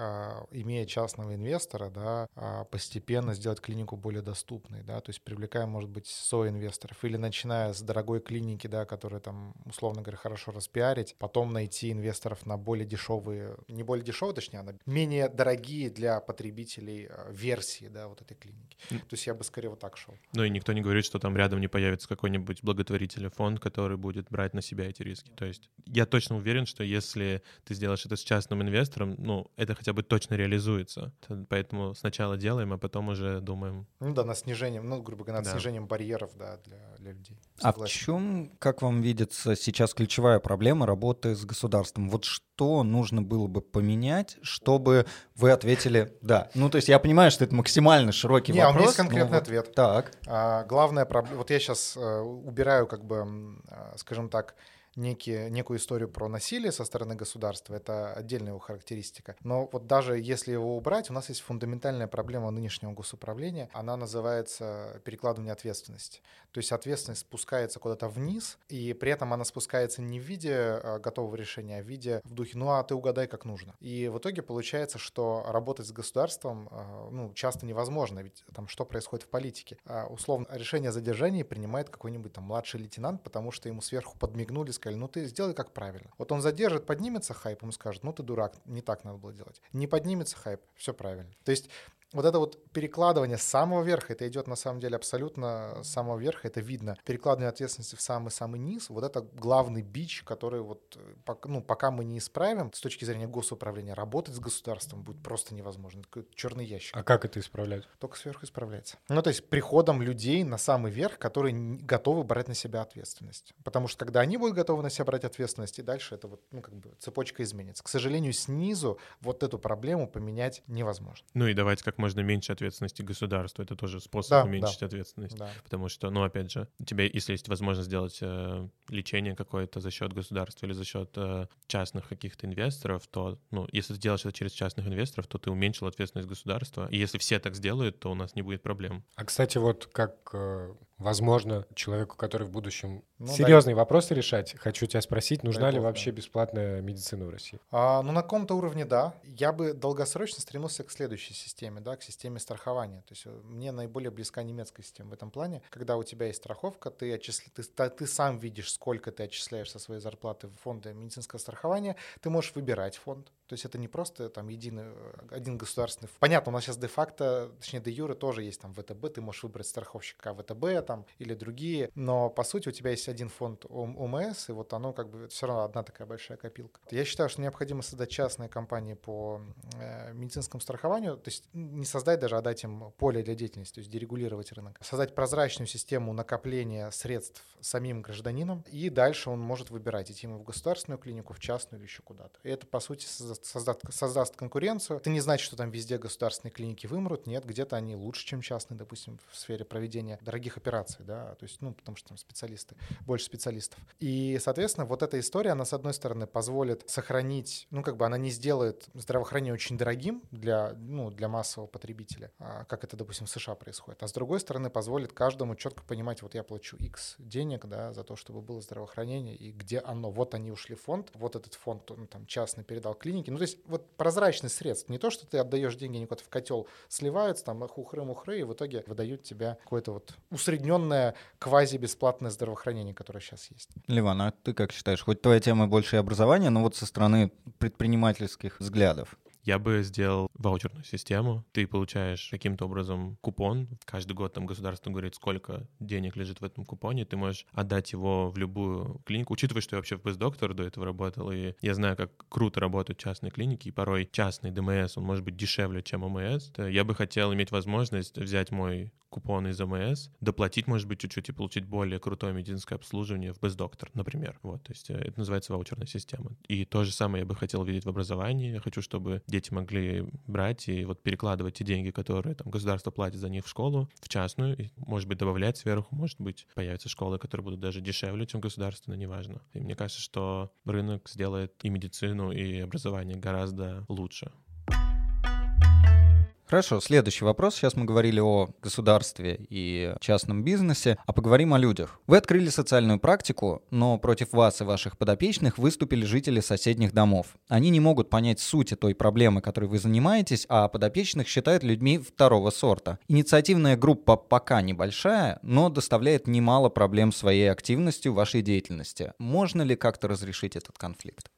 имея частного инвестора, да, постепенно сделать клинику более доступной, да, то есть привлекая, может быть, соинвесторов. Или начиная с дорогой клиники, да, которая там, условно говоря, хорошо распиарить, потом найти инвесторов на более дешевые, не более дешевые, точнее, а на менее дорогие для потребителей версии, да, вот этой клиники. То есть я бы скорее вот так шел. Ну и никто не говорит, что там рядом не появится какой-нибудь благотворитель или фонд, который будет брать на себя эти риски. То есть я точно уверен, что если ты сделаешь это с частным инвестором, ну, это хотя бы точно реализуется. Поэтому сначала делаем, а потом уже думаем. Ну да, над снижением, ну, грубо говоря, над да. снижением барьеров да, для, для людей. Согласен. А в чем, как вам видится, сейчас ключевая проблема работы с государством? Вот что нужно было бы поменять, чтобы вы ответили «да». Ну, то есть я понимаю, что это максимально широкий вопрос. Не, у меня есть конкретный ну, ответ. Вот так. А, главная проблема... Вот я сейчас а, убираю, как бы, а, скажем так, некие, некую историю про насилие со стороны государства. Это отдельная его характеристика. Но вот даже если его убрать, у нас есть фундаментальная проблема нынешнего госуправления. Она называется перекладывание ответственности. То есть ответственность спускается куда-то вниз, и при этом она спускается не в виде готового решения, а в виде в духе «ну а ты угадай, как нужно». И в итоге получается, что работать с государством ну, часто невозможно, ведь там что происходит в политике. Условно, решение о задержании принимает какой-нибудь там младший лейтенант, потому что ему сверху подмигнули, сказали, ну ты сделай как правильно. Вот он задержит, поднимется хайп, ему скажет, ну ты дурак, не так надо было делать. Не поднимется хайп, все правильно. То есть вот это вот перекладывание с самого верха, это идет на самом деле абсолютно с самого верха, это видно. Перекладывание ответственности в самый-самый низ, вот это главный бич, который вот, ну, пока мы не исправим, с точки зрения госуправления, работать с государством будет просто невозможно. Это какой-то черный ящик. А как это исправлять? Только сверху исправляется. Ну, то есть приходом людей на самый верх, которые готовы брать на себя ответственность. Потому что когда они будут готовы на себя брать ответственность, и дальше это вот, ну, как бы цепочка изменится. К сожалению, снизу вот эту проблему поменять невозможно. Ну и давайте как можно меньше ответственности государства. Это тоже способ да, уменьшить да. ответственность. Да. Потому что, ну, опять же, тебе, если есть возможность сделать э, лечение какое-то за счет государства или за счет э, частных каких-то инвесторов, то, ну, если ты делаешь это через частных инвесторов, то ты уменьшил ответственность государства. И если все так сделают, то у нас не будет проблем. А, кстати, вот как... Э... Возможно, человеку, который в будущем ну, серьезные да, вопросы решать, хочу тебя спросить, нужна да, ли вообще да. бесплатная медицина в России? А, ну, на каком-то уровне да. Я бы долгосрочно стремился к следующей системе, да, к системе страхования. То есть мне наиболее близка немецкая система в этом плане. Когда у тебя есть страховка, ты, отчисли... ты, ты сам видишь, сколько ты отчисляешь со своей зарплаты в фонды медицинского страхования, ты можешь выбирать фонд. То есть это не просто там единый, один государственный... Понятно, у нас сейчас де-факто, точнее де-юре тоже есть там ВТБ, ты можешь выбрать страховщика ВТБ там или другие, но по сути у тебя есть один фонд ОМС, и вот оно как бы все равно одна такая большая копилка. Я считаю, что необходимо создать частные компании по медицинскому страхованию, то есть не создать даже, а дать им поле для деятельности, то есть дерегулировать рынок. Создать прозрачную систему накопления средств самим гражданином, и дальше он может выбирать, идти ему в государственную клинику, в частную или еще куда-то. И это по сути создает Создаст, создаст конкуренцию. Это не значит, что там везде государственные клиники вымрут. Нет, где-то они лучше, чем частные, допустим, в сфере проведения дорогих операций, да, то есть, ну, потому что там специалисты, больше специалистов. И, соответственно, вот эта история, она, с одной стороны, позволит сохранить, ну, как бы она не сделает здравоохранение очень дорогим для, ну, для массового потребителя, как это, допустим, в США происходит. А с другой стороны, позволит каждому четко понимать, вот я плачу X денег, да, за то, чтобы было здравоохранение, и где оно. Вот они ушли в фонд, вот этот фонд, он там частный передал клинике. Ну, то есть вот прозрачность средств. Не то, что ты отдаешь деньги, они куда-то в котел сливаются, там хухры-мухры, и в итоге выдают тебе какое-то вот усредненное квази-бесплатное здравоохранение, которое сейчас есть. Леван, а ты как считаешь? Хоть твоя тема больше и образования, но вот со стороны предпринимательских взглядов. Я бы сделал ваучерную систему. Ты получаешь каким-то образом купон. Каждый год там государство говорит, сколько денег лежит в этом купоне. Ты можешь отдать его в любую клинику. Учитывая, что я вообще в Best Doctor до этого работал, и я знаю, как круто работают частные клиники, и порой частный ДМС, он может быть дешевле, чем ОМС. Я бы хотел иметь возможность взять мой купон из ОМС, доплатить, может быть, чуть-чуть и получить более крутое медицинское обслуживание в Best Doctor, например. Вот, то есть это называется ваучерная система. И то же самое я бы хотел видеть в образовании. Я хочу, чтобы дети могли брать и вот перекладывать те деньги, которые там государство платит за них в школу, в частную, и, может быть, добавлять сверху, может быть, появятся школы, которые будут даже дешевле, чем государственные, неважно. И мне кажется, что рынок сделает и медицину, и образование гораздо лучше. Хорошо, следующий вопрос. Сейчас мы говорили о государстве и частном бизнесе, а поговорим о людях. Вы открыли социальную практику, но против вас и ваших подопечных выступили жители соседних домов. Они не могут понять сути той проблемы, которой вы занимаетесь, а подопечных считают людьми второго сорта. Инициативная группа пока небольшая, но доставляет немало проблем своей активностью, вашей деятельности. Можно ли как-то разрешить этот конфликт?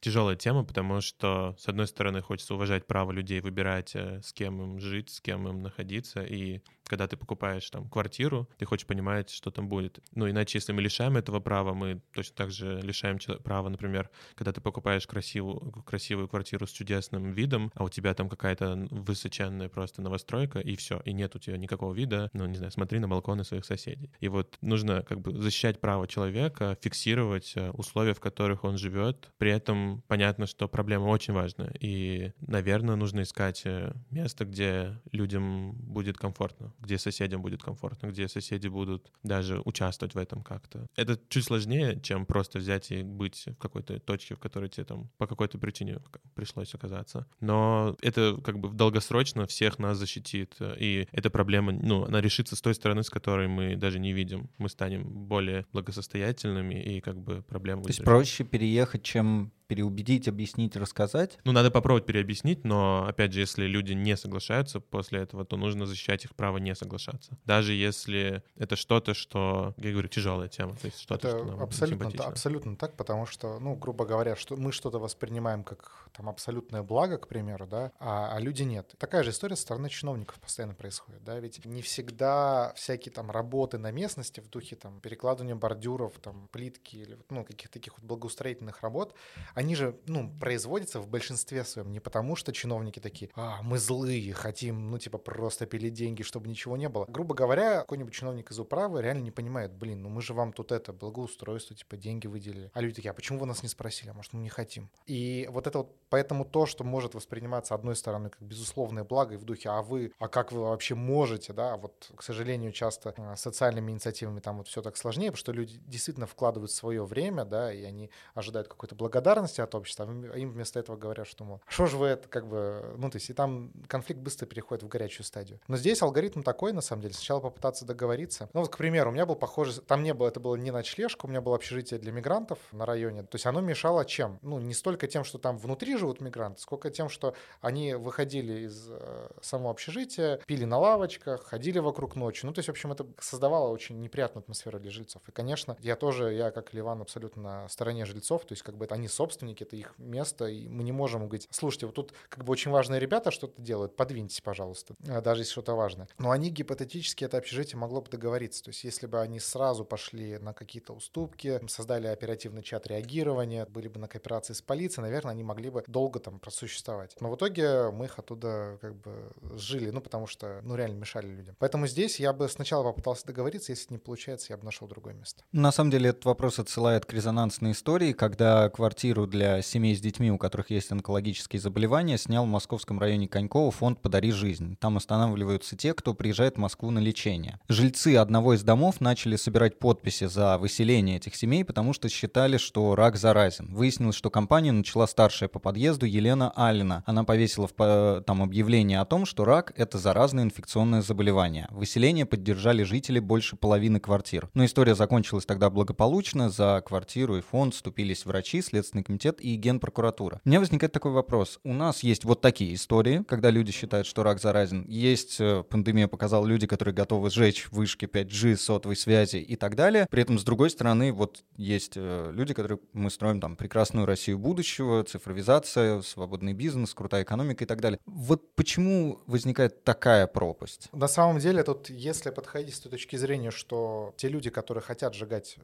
Тяжелая тема, потому что, с одной стороны, хочется уважать право людей выбирать, с кем им жить, с кем им находиться, и когда ты покупаешь там квартиру, ты хочешь понимать, что там будет. Ну, иначе, если мы лишаем этого права, мы точно так же лишаем права, например, когда ты покупаешь красивую, красивую квартиру с чудесным видом, а у тебя там какая-то высоченная просто новостройка, и все, и нет у тебя никакого вида, ну, не знаю, смотри на балконы своих соседей. И вот нужно как бы защищать право человека, фиксировать условия, в которых он живет. При этом понятно, что проблема очень важна, и, наверное, нужно искать место, где людям будет комфортно, где соседям будет комфортно, где соседи будут даже участвовать в этом как-то. Это чуть сложнее, чем просто взять и быть в какой-то точке, в которой тебе там по какой-то причине пришлось оказаться. Но это как бы долгосрочно всех нас защитит, и эта проблема, ну, она решится с той стороны, с которой мы даже не видим. Мы станем более благосостоятельными, и как бы проблема... То есть проще переехать, чем... переубедить, объяснить, рассказать? Ну, надо попробовать переобъяснить, но, опять же, если люди не соглашаются после этого, то нужно защищать их право не соглашаться. Даже если это что-то, что, я говорю, тяжелая тема, то есть что-то, это что нам абсолютно, абсолютно так, потому что, ну, грубо говоря, что мы что-то воспринимаем как там абсолютное благо, к примеру, да, а, а люди нет. Такая же история со стороны чиновников постоянно происходит, да, ведь не всегда всякие там работы на местности в духе там перекладывания бордюров, там, плитки или, ну, каких-то таких вот благоустроительных работ, они же, ну, производятся в большинстве своем не потому, что чиновники такие, а, мы злые, хотим, ну, типа, просто пилить деньги, чтобы ничего не было. Грубо говоря, какой-нибудь чиновник из управы реально не понимает, блин, ну мы же вам тут это, благоустройство, типа, деньги выделили. А люди такие, а почему вы нас не спросили? А может, мы не хотим? И вот это вот, поэтому то, что может восприниматься одной стороны как безусловное благо и в духе, а вы, а как вы вообще можете, да, вот, к сожалению, часто социальными инициативами там вот все так сложнее, потому что люди действительно вкладывают свое время, да, и они ожидают какой-то благодарности от общества, а им вместо этого говорят, что, мол, что же вы это, как бы, ну, то есть, и там конфликт быстро переходит в горячую стадию. Но здесь алгоритм такой, на самом деле, сначала попытаться договориться. Ну, вот, к примеру, у меня был похожий, там не было, это было не ночлежка, у меня было общежитие для мигрантов на районе, то есть оно мешало чем? Ну, не столько тем, что там внутри живут мигранты, сколько тем, что они выходили из э, самого общежития, пили на лавочках, ходили вокруг ночи, ну, то есть, в общем, это создавало очень неприятную атмосферу для жильцов. И, конечно, я тоже, я, как Леван, абсолютно на стороне жильцов, то есть, как бы, это они собственные, это их место, и мы не можем говорить, слушайте, вот тут как бы очень важные ребята что-то делают, подвиньтесь, пожалуйста, даже если что-то важное. Но они гипотетически, это общежитие могло бы договориться, то есть если бы они сразу пошли на какие-то уступки, создали оперативный чат реагирования, были бы на кооперации с полицией, наверное, они могли бы долго там просуществовать. Но в итоге мы их оттуда как бы сжили, ну потому что, ну реально мешали людям. Поэтому здесь я бы сначала попытался договориться, если не получается, я бы нашел другое место. На самом деле этот вопрос отсылает к резонансной истории, когда квартиру для семей с детьми, у которых есть онкологические заболевания, снял в московском районе Конькова фонд «Подари жизнь». Там останавливаются те, кто приезжает в Москву на лечение. Жильцы одного из домов начали собирать подписи за выселение этих семей, потому что считали, что рак заразен. Выяснилось, что кампанию начала старшая по подъезду Елена Алина. Она повесила в, там объявление о том, что рак — это заразное инфекционное заболевание. Выселение поддержали жители больше половины квартир. Но история закончилась тогда благополучно. За квартиру и фонд вступились врачи, следственный комитет и Генпрокуратура. У меня возникает такой вопрос. У нас есть вот такие истории, когда люди считают, что рак заразен. Есть, пандемия показала, люди, которые готовы сжечь вышки пять джи, сотовой связи и так далее. При этом, с другой стороны, вот есть люди, которые мы строим там прекрасную Россию будущего, цифровизация, свободный бизнес, крутая экономика и так далее. Вот почему возникает такая пропасть? На самом деле, тут, если подходить с той точки зрения, что те люди, которые хотят сжигать,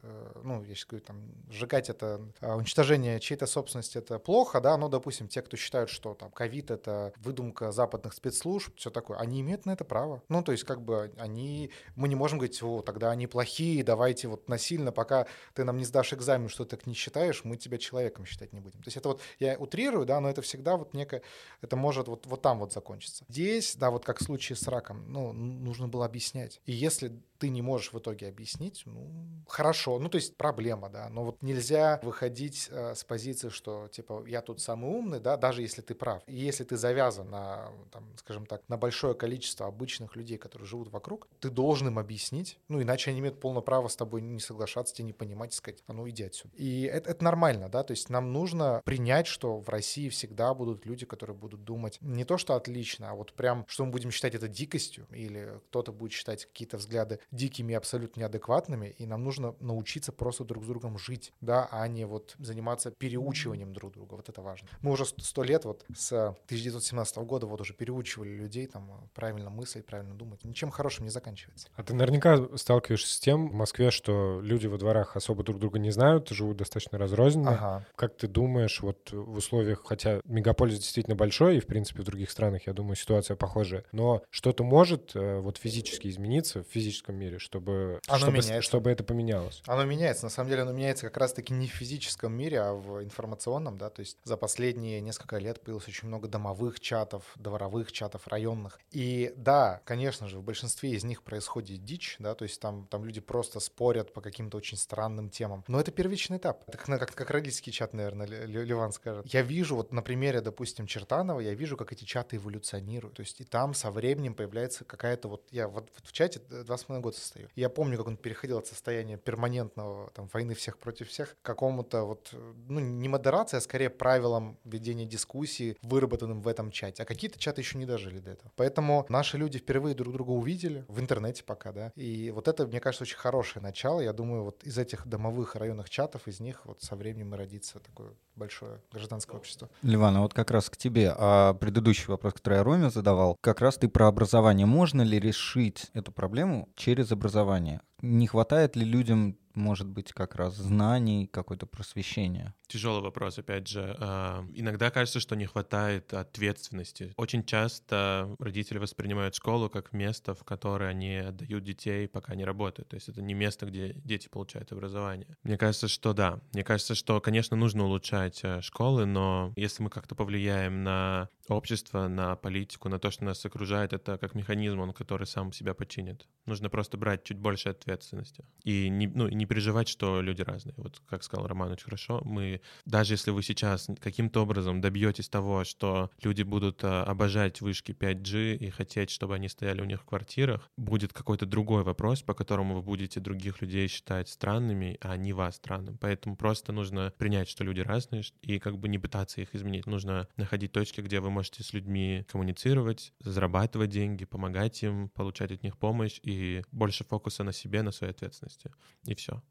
ну, я сейчас говорю, там, сжигать это, уничтожение чьей-то собственности, это плохо, да, но, допустим, те, кто считают, что там ковид — это выдумка западных спецслужб, все такое, они имеют на это право. Ну, то есть, как бы, они, мы не можем говорить, о, тогда они плохие, давайте вот насильно, пока ты нам не сдашь экзамен, что ты так не считаешь, мы тебя человеком считать не будем. То есть это вот, я утрирую, да, но это всегда вот некое, это может вот, вот там вот закончиться. Здесь, да, вот как в случае с раком, ну, нужно было объяснять. И если ты не можешь в итоге объяснить, ну, хорошо, ну, то есть проблема, да, но вот нельзя выходить э, с позиции, что, типа, я тут самый умный, да, даже если ты прав. И если ты завязан на, там, скажем так, на большое количество обычных людей, которые живут вокруг, ты должен им объяснить, ну, иначе они имеют полное право с тобой не соглашаться, тебя не понимать, сказать, а ну, иди отсюда. И это, это нормально, да, то есть нам нужно принять, что в России всегда будут люди, которые будут думать не то, что отлично, а вот прям, что мы будем считать это дикостью, или кто-то будет считать какие-то взгляды дикими, абсолютно неадекватными, и нам нужно научиться просто друг с другом жить, да, а не вот заниматься переучиванием друг друга, вот это важно. Мы уже сто лет вот с тысяча девятьсот семнадцатого года вот уже переучивали людей там правильно мыслить, правильно думать, ничем хорошим не заканчивается. А ты наверняка сталкиваешься с тем в Москве, что люди во дворах особо друг друга не знают, живут достаточно разрозненно. Ага. Как ты думаешь, вот в условиях, хотя мегаполис действительно большой, и в принципе в других странах, я думаю, ситуация похожая, но что-то может вот физически измениться в физическом мире, чтобы, чтобы, чтобы это поменялось? Оно меняется. На самом деле оно меняется как раз-таки не в физическом мире, а в информационном, да, то есть за последние несколько лет появилось очень много домовых чатов, дворовых чатов, районных. И да, конечно же, в большинстве из них происходит дичь, да, то есть там, там люди просто спорят по каким-то очень странным темам. Но это первичный этап. Это как, как родительский чат, наверное, Леван скажет. Я вижу, вот на примере, допустим, Чертанова, я вижу, как эти чаты эволюционируют. То есть и там со временем появляется какая-то вот... Я вот в чате два с половиной год состою. Я помню, как он переходил от состояния перманентного там, войны всех против всех к какому-то вот, ну, не модерации, а скорее правилам ведения дискуссии, выработанным в этом чате. А какие-то чаты еще не дожили до этого. Поэтому наши люди впервые друг друга увидели в интернете пока, да. И вот это, мне кажется, очень хорошее начало. Я думаю, вот из этих домовых районных чатов, из них вот со временем и родится такое большое гражданское общество. Леван, а вот как раз к тебе. А предыдущий вопрос, который я Роме задавал, как раз ты про образование. Можно ли решить эту проблему через образование? Не хватает ли людям, может быть, как раз знаний, какое-то просвещение? Тяжелый вопрос, опять же. Э, иногда кажется, что не хватает ответственности. Очень часто родители воспринимают школу как место, в которое они отдают детей, пока они работают. То есть это не место, где дети получают образование. Мне кажется, что да. Мне кажется, что, конечно, нужно улучшать школы, но если мы как-то повлияем на общество, на политику, на то, что нас окружает, это как механизм, он который сам себя починит. Нужно просто брать чуть больше ответственности. И не, ну, и не переживать, что люди разные. Вот как сказал Роман, очень хорошо. Мы, даже если вы сейчас каким-то образом добьетесь того, что люди будут обожать вышки пять джи и хотеть, чтобы они стояли у них в квартирах, будет какой-то другой вопрос, по которому вы будете других людей считать странными, а не вас странным. Поэтому просто нужно принять, что люди разные, и как бы не пытаться их изменить. Нужно находить точки, где вы можете с людьми коммуницировать, зарабатывать деньги, помогать им, получать от них помощь и больше фокуса на себе, на своей ответственности. И все.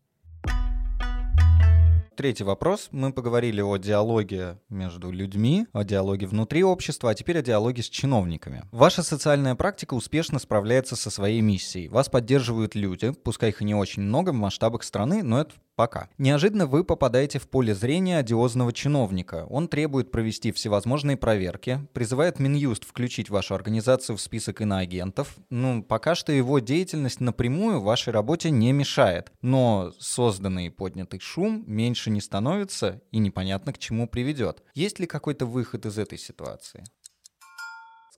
Третий вопрос. Мы поговорили о диалоге между людьми, о диалоге внутри общества, а теперь о диалоге с чиновниками. Ваша социальная практика успешно справляется со своей миссией. Вас поддерживают люди, пускай их и не очень много в масштабах страны, но это... Пока. Неожиданно вы попадаете в поле зрения одиозного чиновника. Он требует провести всевозможные проверки, призывает Минюст включить вашу организацию в список иноагентов. Ну, пока что его деятельность напрямую вашей работе не мешает. Но созданный и поднятый шум меньше не становится и непонятно к чему приведет. Есть ли какой-то выход из этой ситуации?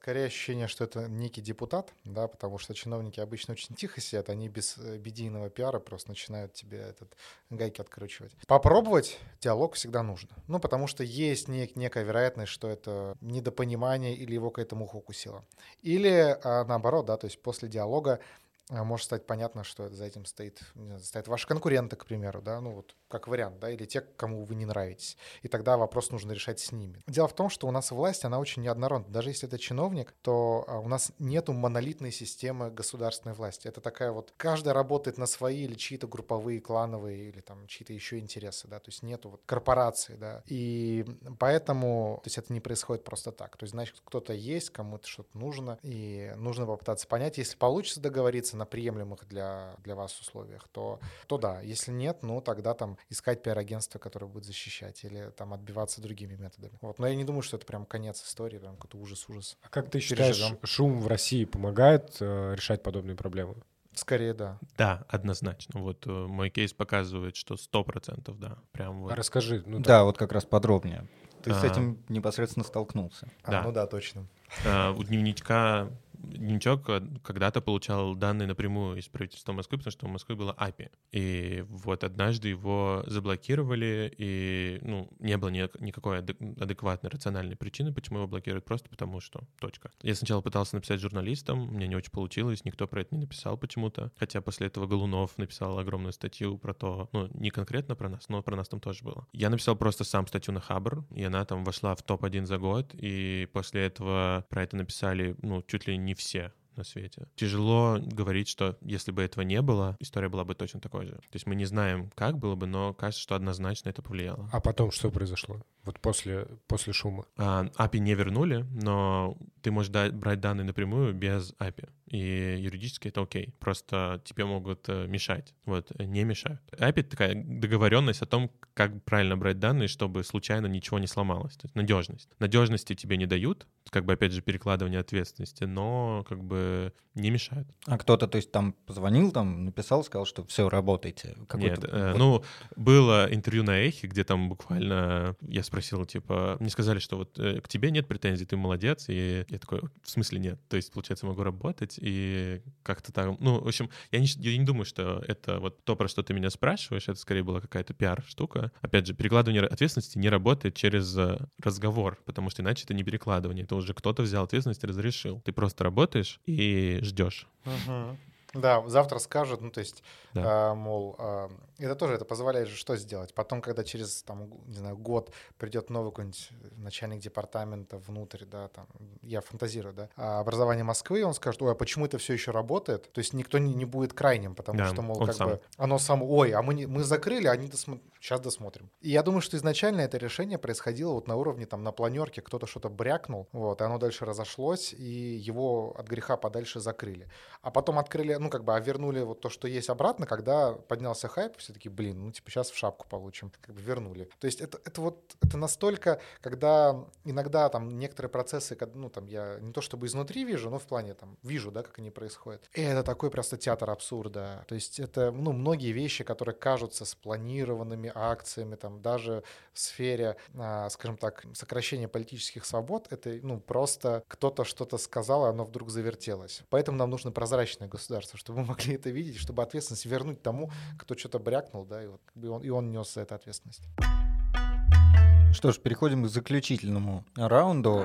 Скорее ощущение, что это некий депутат, да, потому что чиновники обычно очень тихо сидят, они без медийного пиара просто начинают тебе этот гайки откручивать. Попробовать диалог всегда нужно. Ну, потому что есть нек- некая вероятность, что это недопонимание или его к этому укусило. Или а, наоборот, да, то есть после диалога может стать понятно, что за этим стоит, не знаю, стоят ваши конкуренты, к примеру, да, ну вот как вариант, да, или те, кому вы не нравитесь. И тогда вопрос нужно решать с ними. Дело в том, что у нас власть, она очень неоднородна. Даже если это чиновник, то у нас нету монолитной системы государственной власти. Это такая вот, каждый работает на свои или чьи-то групповые, клановые, или там чьи-то еще интересы, да, то есть нету вот корпорации, да. И поэтому, то есть это не происходит просто так. То есть, значит, кто-то есть, кому-то что-то нужно, и нужно попытаться понять, если получится договориться на приемлемых для, для вас условиях, то, то да. Если нет, ну тогда там искать пиар-агентство, которое будет защищать, или там отбиваться другими методами. Вот. Но я не думаю, что это прям конец истории, прям какой-то ужас-ужас. А как ты считаешь, Переживем. шум в России помогает э, решать подобные проблемы? Скорее, да. Да, однозначно. Вот мой кейс показывает, что сто процентов да. Прям вот. Расскажи. Ну, да, вот как раз подробнее. Ты а... с этим непосредственно столкнулся. Да. А, ну да, точно. А, у дневничка... Дневничок когда-то получал данные напрямую из правительства Москвы, потому что у Москвы было эй пи ай. И вот однажды его заблокировали, и ну, не было ни, никакой адекватной, рациональной причины, почему его блокируют, просто потому что. Точка. Я сначала пытался написать журналистам, мне не очень получилось, никто про это не написал почему-то. Хотя после этого Голунов написал огромную статью про то, ну, не конкретно про нас, но про нас там тоже было. Я написал просто сам статью на Хабр, и она там вошла в топ один за год, и после этого про это написали, ну, чуть ли не не все на свете. Тяжело говорить, что если бы этого не было, история была бы точно такой же. То есть мы не знаем, как было бы, но кажется, что однозначно это повлияло. А потом что произошло? Вот после, после шума? А, эй пи ай не вернули, но ты можешь да- брать данные напрямую без эй пи ай. И юридически это окей. Просто тебе могут мешать. Вот, не мешают. эй пи ай — такая договоренность о том, как правильно брать данные, чтобы случайно ничего не сломалось. То есть надежность. Надежности тебе не дают, как бы, опять же, перекладывание ответственности, но как бы не мешают. А кто-то, то есть, там позвонил, там написал, сказал, что все, работайте. Какой-то... Нет, э, вот. Ну, было интервью на Эхе, где там буквально я спросил, типа, мне сказали, что вот э, к тебе нет претензий, ты молодец, и я такой, в смысле нет? То есть, получается, могу работать, и как-то там, ну, в общем, я не, я не думаю, что это вот то, про что ты меня спрашиваешь, это скорее была какая-то пиар-штука. Опять же, перекладывание ответственности не работает через разговор, потому что иначе это не перекладывание, это уже кто-то взял ответственность и разрешил. Ты просто работаешь и ждешь. Uh-huh. Да, завтра скажут, ну, то есть, да. э, мол, э, это тоже, это позволяет же что сделать? Потом, когда через, там, не знаю, год придет новый какой-нибудь начальник департамента внутрь, да, там, я фантазирую, да, образование Москвы, он скажет, ой, а почему это все еще работает? То есть никто не, не будет крайним, потому да, что, мол, как сам. бы, оно само, ой, а мы, не, мы закрыли, а они досмотр... сейчас досмотрим. И я думаю, что изначально это решение происходило вот на уровне, там, на планерке, кто-то что-то брякнул, вот, и оно дальше разошлось, и его от греха подальше закрыли. А потом открыли, ну, как бы, а вернули вот то, что есть, обратно, когда поднялся хайп, все-таки, блин, ну, типа, сейчас в шапку получим, как бы вернули. То есть это, это вот, это настолько, когда иногда там некоторые процессы, ну, там, я не то чтобы изнутри вижу, но в плане, там, вижу, да, как они происходят. И это такой просто театр абсурда. То есть это, ну, многие вещи, которые кажутся спланированными акциями, там, даже в сфере, скажем так, сокращения политических свобод, это, ну, просто кто-то что-то сказал, и оно вдруг завертелось. Поэтому нам нужно прозрачное государство, чтобы мы могли это видеть, чтобы ответственность вернуть тому, кто что-то брякнул, да, и, вот, и, он, и он нес за это ответственность. Что ж, переходим к заключительному раунду.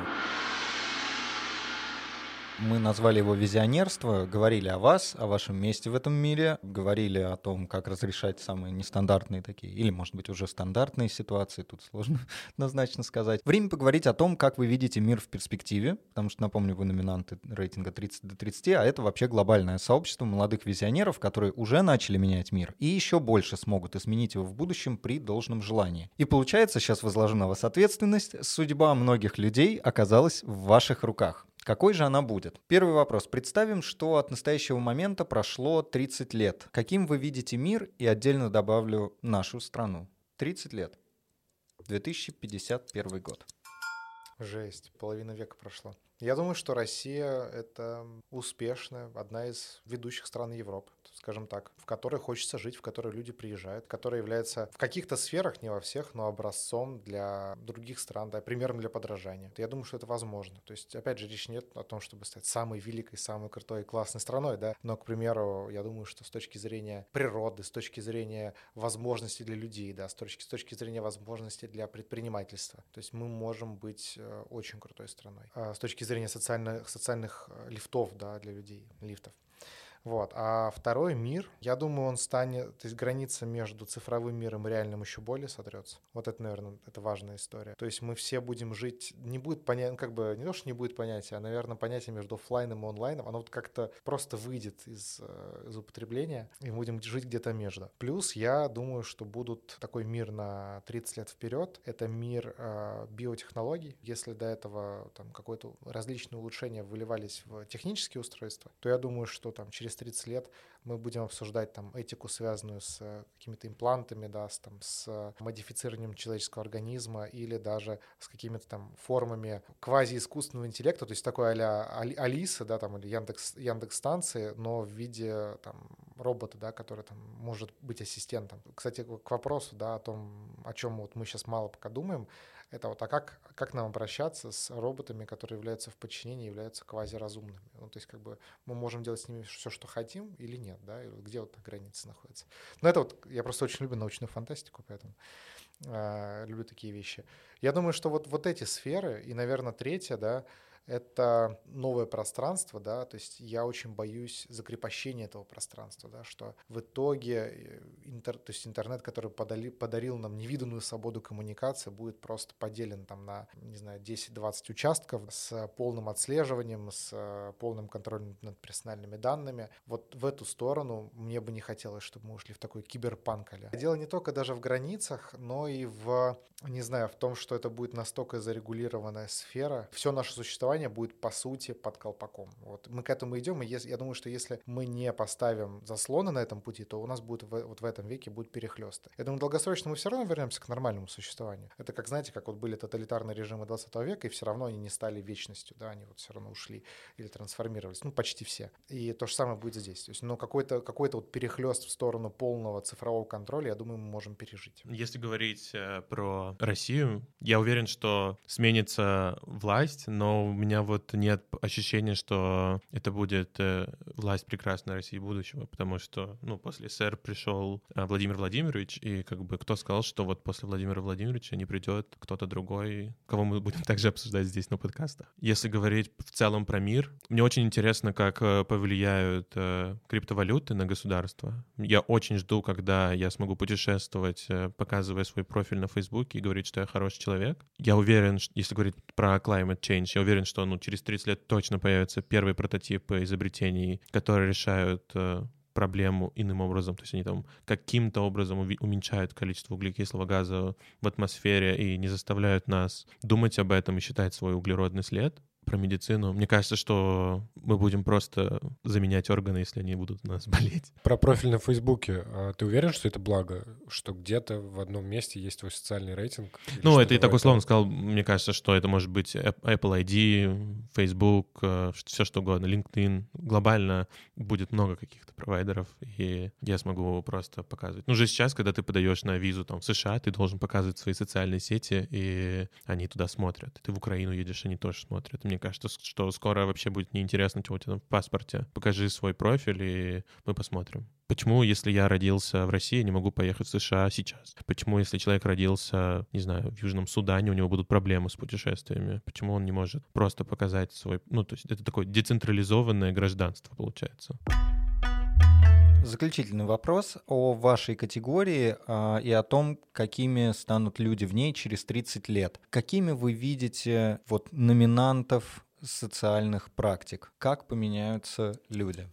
Мы назвали его «Визионерство», говорили о вас, о вашем месте в этом мире, говорили о том, как разрешать самые нестандартные такие, или, может быть, уже стандартные ситуации, тут сложно однозначно сказать. Время поговорить о том, как вы видите мир в перспективе, потому что, напомню, вы номинанты рейтинга тридцать до тридцати, а это вообще глобальное сообщество молодых визионеров, которые уже начали менять мир и еще больше смогут изменить его в будущем при должном желании. И получается, сейчас возложена на вас ответственность, судьба многих людей оказалась в ваших руках. Какой же она будет? Первый вопрос. Представим, что от настоящего момента прошло тридцать лет. Каким вы видите мир? И отдельно добавлю нашу страну. тридцать лет. две тысячи пятьдесят первый год. Жесть. Половина века прошло. Я думаю, что Россия — это успешная, одна из ведущих стран Европы, скажем так, в которой хочется жить, в которой люди приезжают, которая является в каких-то сферах, не во всех, но образцом для других стран, да, примером для подражания. Я думаю, что это возможно. То есть, опять же, речь нет о том, чтобы стать самой великой, самой крутой и классной страной, да, но, к примеру, я думаю, что с точки зрения природы, с точки зрения возможностей для людей, да, с точки, с точки зрения возможностей для предпринимательства, то есть мы можем быть очень крутой страной. С точки зрения социальных, социальных лифтов, да, для людей, лифтов. Вот. А второй мир, я думаю, он станет, то есть граница между цифровым миром и реальным еще более сотрется. Вот это, наверное, это важная история. То есть мы все будем жить, не будет понятия, ну, как бы не то, что не будет понятия, а, наверное, понятие между офлайном и онлайном, оно вот как-то просто выйдет из, из употребления, и мы будем жить где-то между. Плюс я думаю, что будут такой мир на тридцать лет вперед. Это мир э, биотехнологий. Если до этого там какое-то различные улучшения выливались в технические устройства, то я думаю, что там через тридцать лет мы будем обсуждать там этику, связанную с какими-то имплантами, да, с, там, с модифицированием человеческого организма или даже с какими-то там формами квази-искусственного интеллекта, то есть такой а-ля Алиса, да, там, или Яндекс, Яндекс-станции, но в виде там робота, да, который там может быть ассистентом. Кстати, к вопросу, да, о том, о чем вот мы сейчас мало пока думаем, это вот, а как, как нам обращаться с роботами, которые являются в подчинении, являются квазиразумными? Ну, то есть как бы мы можем делать с ними все, что хотим, или нет, да, и вот где вот граница находится. Но это вот, я просто очень люблю научную фантастику, поэтому э, люблю такие вещи. Я думаю, что вот, вот эти сферы, и, наверное, третья, да, это новое пространство, да, то есть я очень боюсь закрепощения этого пространства, да, что в итоге интер, то есть интернет, который подали, подарил нам невиданную свободу коммуникации, будет просто поделен там на, не знаю, десять-двадцать участков с полным отслеживанием, с полным контролем над персональными данными. Вот в эту сторону мне бы не хотелось, чтобы мы ушли в такой киберпанк. Дело не только даже в границах, но и в, не знаю, в том, что это будет настолько зарегулированная сфера. Все наше существование будет, по сути, под колпаком. Вот. Мы к этому идем, и если, я думаю, что если мы не поставим заслоны на этом пути, то у нас будет в, вот в этом веке будут перехлёсты. Я думаю, долгосрочно мы все равно вернемся к нормальному существованию. Это как, знаете, как вот были тоталитарные режимы двадцатого века, и все равно они не стали вечностью, да, они вот все равно ушли или трансформировались, ну, почти все. И то же самое будет здесь. То есть, ну, какой-то, какой-то вот перехлёст в сторону полного цифрового контроля, я думаю, мы можем пережить. Если говорить про Россию, я уверен, что сменится власть, но у меня вот нет ощущения, что это будет власть прекрасной России будущего, потому что, ну, после СССР пришел Владимир Владимирович, и как бы кто сказал, что вот после Владимира Владимировича не придет кто-то другой, кого мы будем также обсуждать здесь на подкастах. Если говорить в целом про мир, мне очень интересно, как повлияют криптовалюты на государство. Я очень жду, когда я смогу путешествовать, показывая свой профиль на Фейсбуке и говорить, что я хороший человек. Я уверен, что, если говорить про climate change, я уверен, что, ну, через тридцать лет точно появятся первые прототипы изобретений, которые решают э, проблему иным образом. То есть они там каким-то образом уви- уменьшают количество углекислого газа в атмосфере и не заставляют нас думать об этом и считать свой углеродный след. Про медицину. Мне кажется, что мы будем просто заменять органы, если они будут у нас болеть. Про профиль на Фейсбуке. А ты уверен, что это благо? Что где-то в одном месте есть твой социальный рейтинг? Ну, это и так условно сказал. Мне кажется, что это может быть Apple ай ди, Facebook, все что угодно, LinkedIn. Глобально будет много каких-то провайдеров, и я смогу просто показывать. Ну, уже сейчас, когда ты подаешь на визу там в США, ты должен показывать свои социальные сети, и они туда смотрят. Ты в Украину едешь, они тоже смотрят. Мне кажется, что скоро вообще будет неинтересно, чего у тебя там в паспорте. Покажи свой профиль, и мы посмотрим. Почему, если я родился в России, не могу поехать в США сейчас? Почему, если человек родился, не знаю, в Южном Судане, у него будут проблемы с путешествиями? Почему он не может просто показать свой... Ну, то есть это такое децентрализованное гражданство, получается. Заключительный вопрос о вашей категории а, и о том, какими станут люди в ней через тридцать лет. Какими вы видите вот номинантов социальных практик? Как поменяются люди?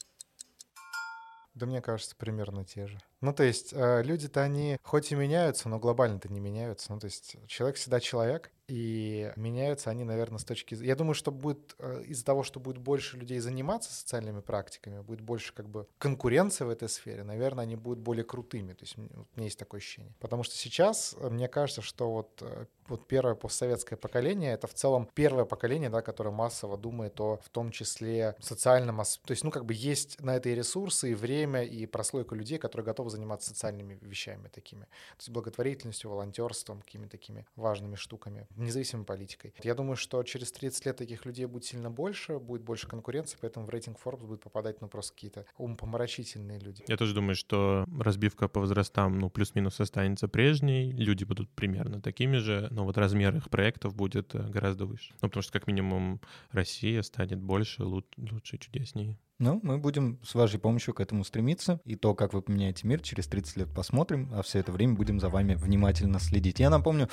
Да мне кажется, примерно те же. Ну, то есть люди-то они хоть и меняются, но глобально-то не меняются. Ну, то есть человек всегда человек, и меняются они, наверное, с точки зрения... Я думаю, что будет из-за того, что будет больше людей заниматься социальными практиками, будет больше как бы конкуренции в этой сфере, наверное, они будут более крутыми. То есть у меня есть такое ощущение. Потому что сейчас, мне кажется, что вот, вот первое постсоветское поколение — это в целом первое поколение, да, которое массово думает о, в том числе, социальном... То есть, ну, как бы есть на это и ресурсы, и время, и прослойка людей, которые готовы заниматься социальными вещами такими, то есть благотворительностью, волонтерством, какими-то такими важными штуками, независимой политикой. Я думаю, что через тридцать лет таких людей будет сильно больше, будет больше конкуренции, поэтому в рейтинг Forbes будут попадать, ну, просто какие-то умопомрачительные люди. Я тоже думаю, что разбивка по возрастам, ну, плюс-минус останется прежней, люди будут примерно такими же, но вот размер их проектов будет гораздо выше. Ну, потому что, как минимум, Россия станет больше, лучше, чудеснее. Ну, мы будем с вашей помощью к этому стремиться. И то, как вы поменяете мир, через тридцать лет посмотрим, а все это время будем за вами внимательно следить. Я напомню,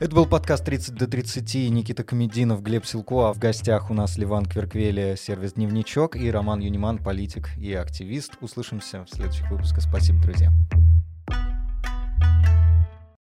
это был подкаст «тридцать до тридцати». Никита Комединов, Глеб Силко, а в гостях у нас Леван Кверквелия, сервис «Дневничок», и Роман Юниман, политик и активист. Услышимся в следующих выпусках. Спасибо, друзья.